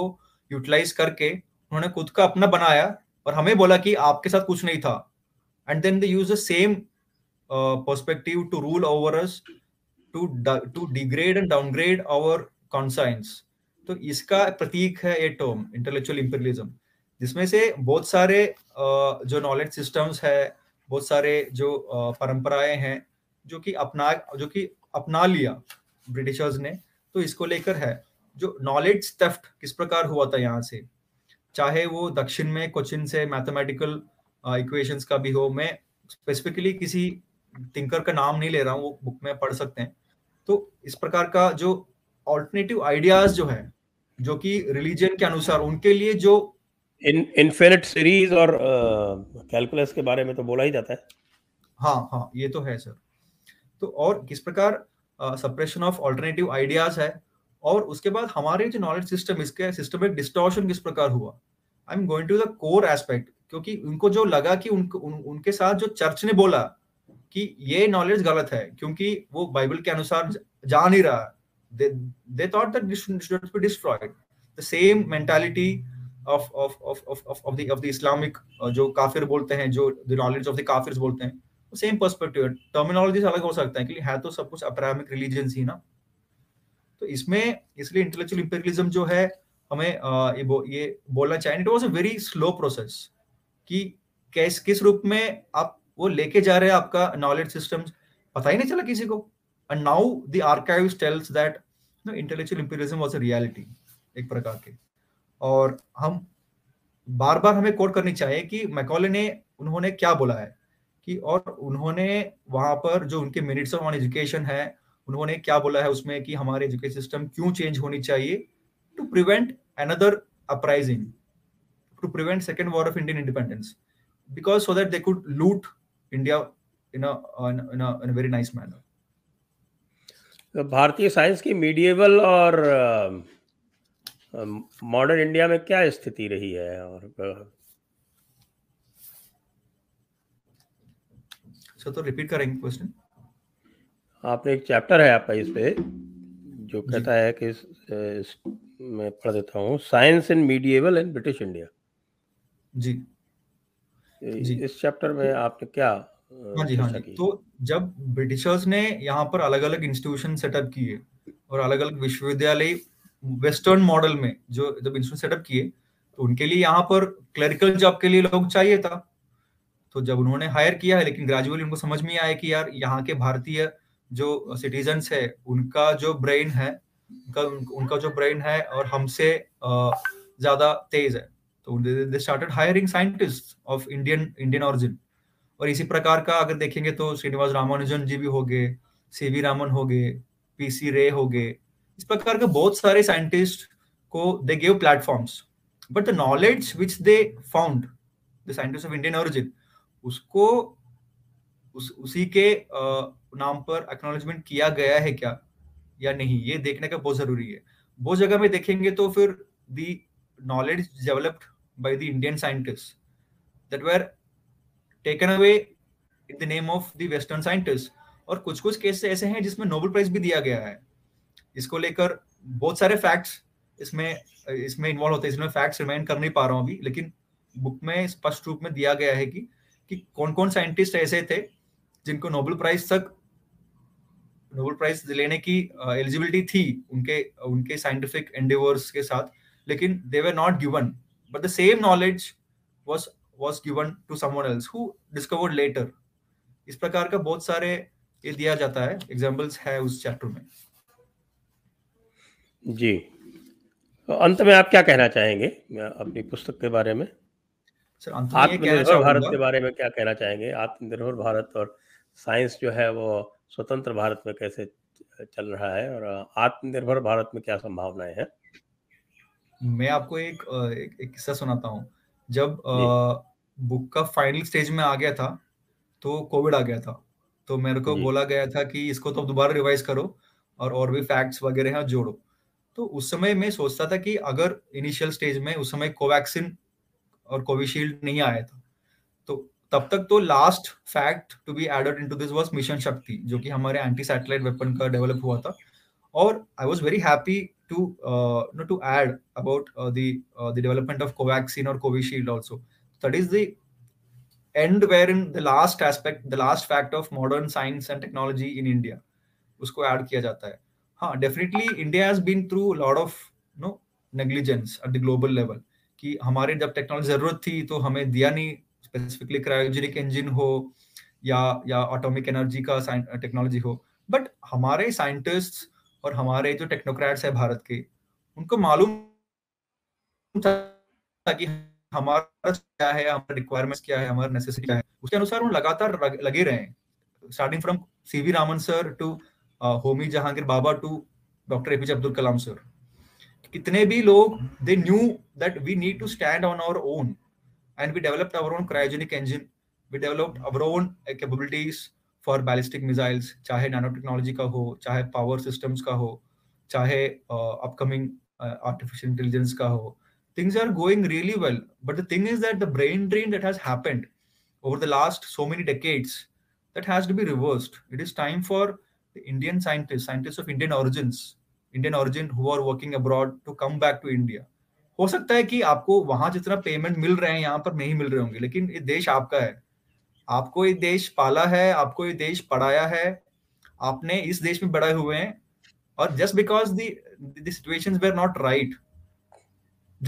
यूटिलाइज करके उन्होंने खुद का अपना बनाया और हमें बोला कि आपके साथ कुछ नहीं था, and then they use the same perspective to rule over us, to to degrade and downgrade our conscience. तो इसका प्रतीक है ये टर्म इंटेलेक्चुअल इंपीरियलिज्म, जिसमें से बहुत सारे जो नॉलेज सिस्टम्स है, बहुत सारे जो परंपराएं हैं जो कि अपना जो कि अपना लिया ब्रिटिशर्स ने, तो इसको लेकर है जो नॉलेज थेफ्ट किस प्रकार हुआ था यहाँ से, चाहे वो दक्षिण में कोचिन से मैथमेटिकल इक्वेशंस का भी हो। मैं स्पेसिफिकली किसी थिंकर का नाम नहीं ले रहा हूँ, वो बुक में पढ़ सकते हैं। तो इस प्रकार का जो ऑल्टरनेटिव आइडियाज जो है जो कि रिलीजन के अनुसार उनके लिए जो इन इनफिनिट सीरीज और कैलकुलस uh, के बारे में तो बोला ही जाता है। हाँ हाँ ये तो है सर। तो और किस प्रकार सप्रेशन ऑफ ऑल्टरनेटिव आइडियाज है और उसके बाद हमारे जो नॉलेज सिस्टम इसके सिस्टम में डिस्टॉर्शन किस प्रकार हुआ। I am going to the core aspect, क्योंकि उनको जो लगा कि उन, उन, उनके साथ जो चर्च ने बोला कि ये नॉलेज गलत है क्योंकि वो बाइबल के अनुसार जा नहीं रहा, They, they thought that this should, should be destroyed. The same mentality of of of of of the of the Islamic uh, जो काफिर बोलते हैं, जो the knowledge of the काफिर्स बोलते हैं, same perspective, terminologies अलग हो सकता है, क्योंकि है तो सब कुछ Abrahamic religions ही ना। तो इसमें इसलिए intellectual imperialism जो है हमें uh, ये, बो, ये बोलना चाहिए। It was a very slow process कि किस किस रूप में आप वो लेके जा रहे हैं, आपका knowledge systems पता ही नहीं चला किसी को। And now the archives tells that you know, intellectual imperialism was a reality एक प्रकार के। और हम बार बार हमें कोट करनी चाहिए कि मैकॉले ने उन्होंने क्या बोला है कि और उन्होंने वहां पर जो उनके मिनट्स ऑन एजुकेशन है उन्होंने क्या बोला है उसमें कि हमारे एजुकेशन सिस्टम क्यों चेंज होनी चाहिए to prevent another uprising, to prevent second war of Indian independence, because so that they could loot India in a very nice manner. भारतीय साइंस की मीडिएवल और मॉडर्न इंडिया में क्या स्थिति रही है? और सर तो रिपीट करेंगे क्वेश्चन। आपने एक चैप्टर है आपका इस पे जो कहता है कि इस, इस, मैं पढ़ देता हूँ, science in medieval in British India. जी जी, इस चैप्टर में आपने क्या? हाँ जी हाँ जी। तो जब ब्रिटिशर्स ने यहाँ पर अलग अलग इंस्टीट्यूशन सेटअप किए और अलग अलग विश्वविद्यालय वेस्टर्न मॉडल में जो जब इंस्टीट्यूशन सेटअप किए तो उनके लिए यहाँ पर क्लरिकल जॉब के लिए लोग चाहिए था, तो जब उन्होंने हायर किया है, लेकिन ग्रेजुअली उनको समझ में आया कि यार यहाँ के भारतीय जो सिटीजन्स है उनका जो ब्रेन है उनका उनका जो ब्रेन है और हमसे ज्यादा तेज है, तो they started hiring scientist of Indian Indian origin. और इसी प्रकार का अगर देखेंगे तो श्रीनिवास रामानुजन जी भी हो गए, सी वी रामन हो गए, पी सी रे हो गए, इस प्रकार के बहुत सारे साइंटिस्ट को they gave platforms, but the knowledge which they found the scientist of Indian origin उसको उस, उसी के नाम पर एक्नॉलेजमेंट किया गया है क्या या नहीं, ये देखने का बहुत जरूरी है। बहुत जगह में देखेंगे तो फिर the knowledge developed by the Indian scientist that were taken away in the name of the western scientists। और कुछ कुछ केस ऐसे हैं जिसमें नोबेल प्राइज भी दिया गया है। इसको लेकर बहुत सारे फैक्ट्स इसमें इसमें इन्वॉल्व होते हैं, इसमें फैक्ट्स रिमाइंड कर नहीं पा रहा हूँ अभी, लेकिन बुक में स्पष्ट रूप में दिया गया है कि कि कौन कौन साइंटिस्ट ऐसे थे जिनको नोबेल प्राइज तक नोबेल प्राइज लेने की एलिजिबिलिटी uh, थी उनके उनके साइंटिफिक एंडेवर्स के साथ, लेकिन they were not given, but the same knowledge was was given to someone else who discovered later. इस प्रकार का बहुत सारे ये दिया जाता है, एग्जांपल्स है उस चैप्टर में। जी, अंत में आप क्या कहना चाहेंगे अपनी पुस्तक के बारे में? सर, अंत में आत्मनिर्भर भारत के बारे में क्या कहना चाहेंगे? आत्मनिर्भर भारत और साइंस जो है वो स्वतंत्र भारत में कैसे चल रहा है, और आत्मनिर्भर भारत में क्या संभावनाएं हैं? मैं आपको एक एक, एक किस्सा सुनाता हूँ। जब बुक का फाइनल स्टेज में आ गया था तो कोविड आ गया था, तो मेरे को बोला गया था कि इसको तो दोबारा रिवाइज करो और और भी फैक्ट्स वगैरह हैं जोड़ो। तो उस समय मैं सोचता था कि अगर इनिशियल स्टेज में उस समय कोवैक्सिन और कोविशील्ड नहीं आया था, तो तब तक तो last fact to be added into this was mission Shakti, जो कि हमारे एंटी सैटेलाइट वेपन का डेवलप हुआ था। और I was very happy to know to add about the the development of Covaxin और Covishield also. That is the end where in the last aspect, the last fact of modern science and technology in India, उसको add किया जाता है। हाँ, definitely India has been through lot of no negligence at the global level, कि हमारे जब technology जरूरत थी तो हमें दिया नहीं, स्पेसिफिकली क्रायोजेनिक इंजन हो या या एटॉमिक एनर्जी का टेक्नोलॉजी हो। बट हमारे साइंटिस्ट और हमारे जो टेक्नोक्रेट्स हैं भारत के, उनको मालूम था कि हमारा क्या है, हमारे रिक्वायरमेंट्स क्या है, हमारे नेसेसिटी क्या है, उसके अनुसार वो लगातार लगे रहे, starting from C V Raman sir to Homi Jehangir Bhabha to doctor APJ Abdul Kalam sir. कितने भी लोग, they knew that we need to stand on our own, and we developed our own cryogenic engine, we developed our own uh, capabilities for ballistic missiles, chahe nanotechnology ka ho, chahe power systems ka ho, chahe uh, upcoming uh, artificial intelligence ka ho. Things are going really well, but the thing is that the brain drain that has happened over the last so many decades, that has to be reversed. It is time for the Indian scientists scientists of Indian origins Indian origin who are working abroad to come back to India. हो सकता है कि आपको वहां जितना payment मिल रहे हैं यहाँ पर नहीं मिल रहे होंगे, लेकिन ये देश आपका है, आपको ये देश पाला है, आपको ये देश पढ़ाया है, आपने इस देश में बड़े हुए हैं, और just because the situations were not right,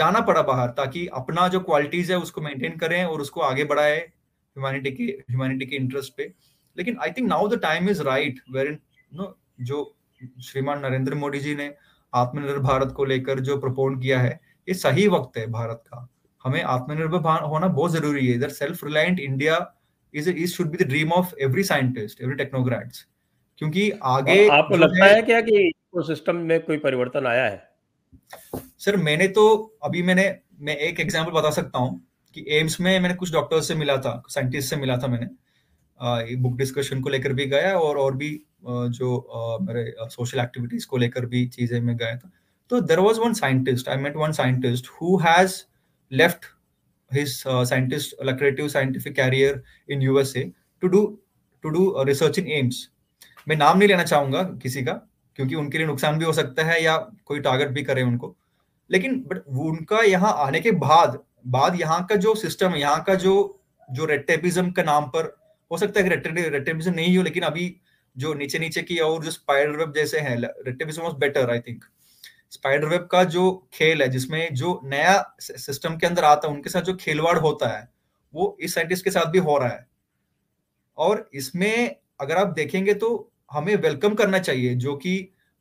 जाना पड़ा बाहर ताकि अपना जो क्वालिटीज है उसको मेंटेन करें और उसको आगे बढ़ाए ह्यूमैनिटी के ह्यूमैनिटी के इंटरेस्ट पे। लेकिन I think now the time is right where in no जो श्रीमान नरेंद्र मोदी जी ने आत्मनिर्भर भारत को लेकर जो प्रपोन किया है, ये सही वक्त है भारत का, हमें आत्मनिर्भर होना बहुत जरूरी है। इधर self reliant India is is should be the dream of every scientist, every technocrats, क्योंकि आगे आपको लगता है क्या कि इकोसिस्टम में कोई परिवर्तन आया है? सर, मैंने तो अभी मैंने मैं एक एग्जांपल बता सकता हूँ कि एम्स में मैंने कुछ डॉक्टर्स से मिला था, साइंटिस्ट से मिला था, मैंने बुक डिस्कशन को लेकर भी गया और और भी जो मेरे सोशल एक्टिविटीज को लेकर भी चीजें में गया था। So there was one scientist, I met one scientist who has left his uh, scientist, lucrative scientific career in U S A to do to do uh, research in A I I M S. मैं नाम नहीं लेना चाहूँगा किसी का, क्योंकि उनके लिए नुकसान भी हो सकता है या कोई टारगेट भी करे उनको, लेकिन बट उनका यहाँ आने के बाद बाद यहाँ का जो सिस्टम, यहाँ का जो जो रेटेपिज्म का नाम पर, हो सकता है कि रेटेपिज्म नहीं हो, लेकिन अभी जो नीचे नीचे की और जो स्पाइडर वेब जैसे है, रेटेपिज्म was better I think. Spider web का जो खेल है, जिसमें जो नया सिस्टम के अंदर आता है उनके साथ जो खेलवाड़ होता है, वो इस साइंटिस्ट के साथ भी हो रहा है। और इसमें अगर आप देखेंगे तो हमें वेलकम करना चाहिए जो कि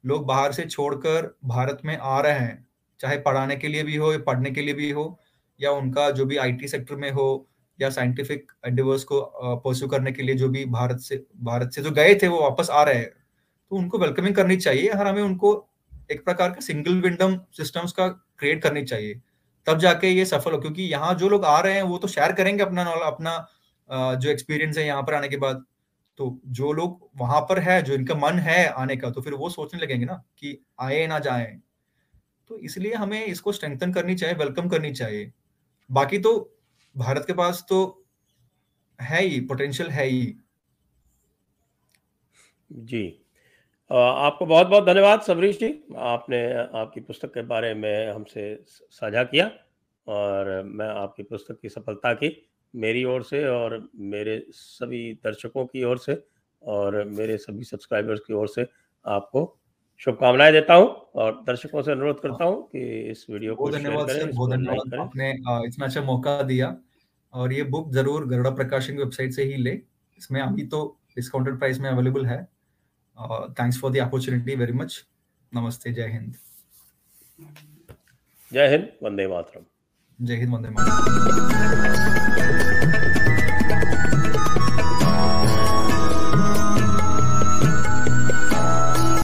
लोग बाहर से छोड़कर भारत में आ रहे हैं, चाहे पढ़ाने के लिए भी हो या पढ़ने के लिए भी हो, या उनका जो भी आईटी सेक्टर में हो या साइंटिफिक एंडेवर्स को परस्यू करने के लिए जो भी भारत से भारत से जो गए थे वो वापस आ रहे हैं, तो उनको वेलकमिंग करनी चाहिए। हर हमें उनको एक प्रकार का सिंगल विंडम सिस्टम्स का क्रिएट करनी चाहिए, तब जाके ये सफल हो, क्योंकि यहाँ जो लोग आ रहे हैं वो तो शेयर करेंगे अपना अपना जो एक्सपीरियंस है यहाँ पर आने के बाद। तो जो लोग वहां पर है, जो इनका मन है आने का, तो फिर वो सोचने लगेंगे ना कि आए ना जाए, तो इसलिए हमें इसको स्ट्रेंथन करनी चाहिए, वेलकम करनी चाहिए। बाकी तो भारत के पास तो है ही, पोटेंशियल है ही। जी, आपको बहुत बहुत धन्यवाद सबरीश जी, आपने आपकी पुस्तक के बारे में हमसे साझा किया, और मैं आपकी पुस्तक की सफलता की मेरी ओर से और मेरे सभी दर्शकों की ओर से और मेरे सभी सब्सक्राइबर्स की ओर से आपको शुभकामनाएं देता हूं और दर्शकों से अनुरोध करता हूं कि इस वीडियो को धन्यवाद सर, बहुत धन्यवाद आपने इतना अच्छा मौका दिया। और ये बुक जरूर गरुड़ा प्रकाशन की वेबसाइट से ही ले, इसमें अभी तो डिस्काउंटेड प्राइस में अवेलेबल है। Thanks for the opportunity very much. नमस्ते, जय हिंद। जय हिंद, वंदे मातरम। जय हिंद, वंदे मातरम।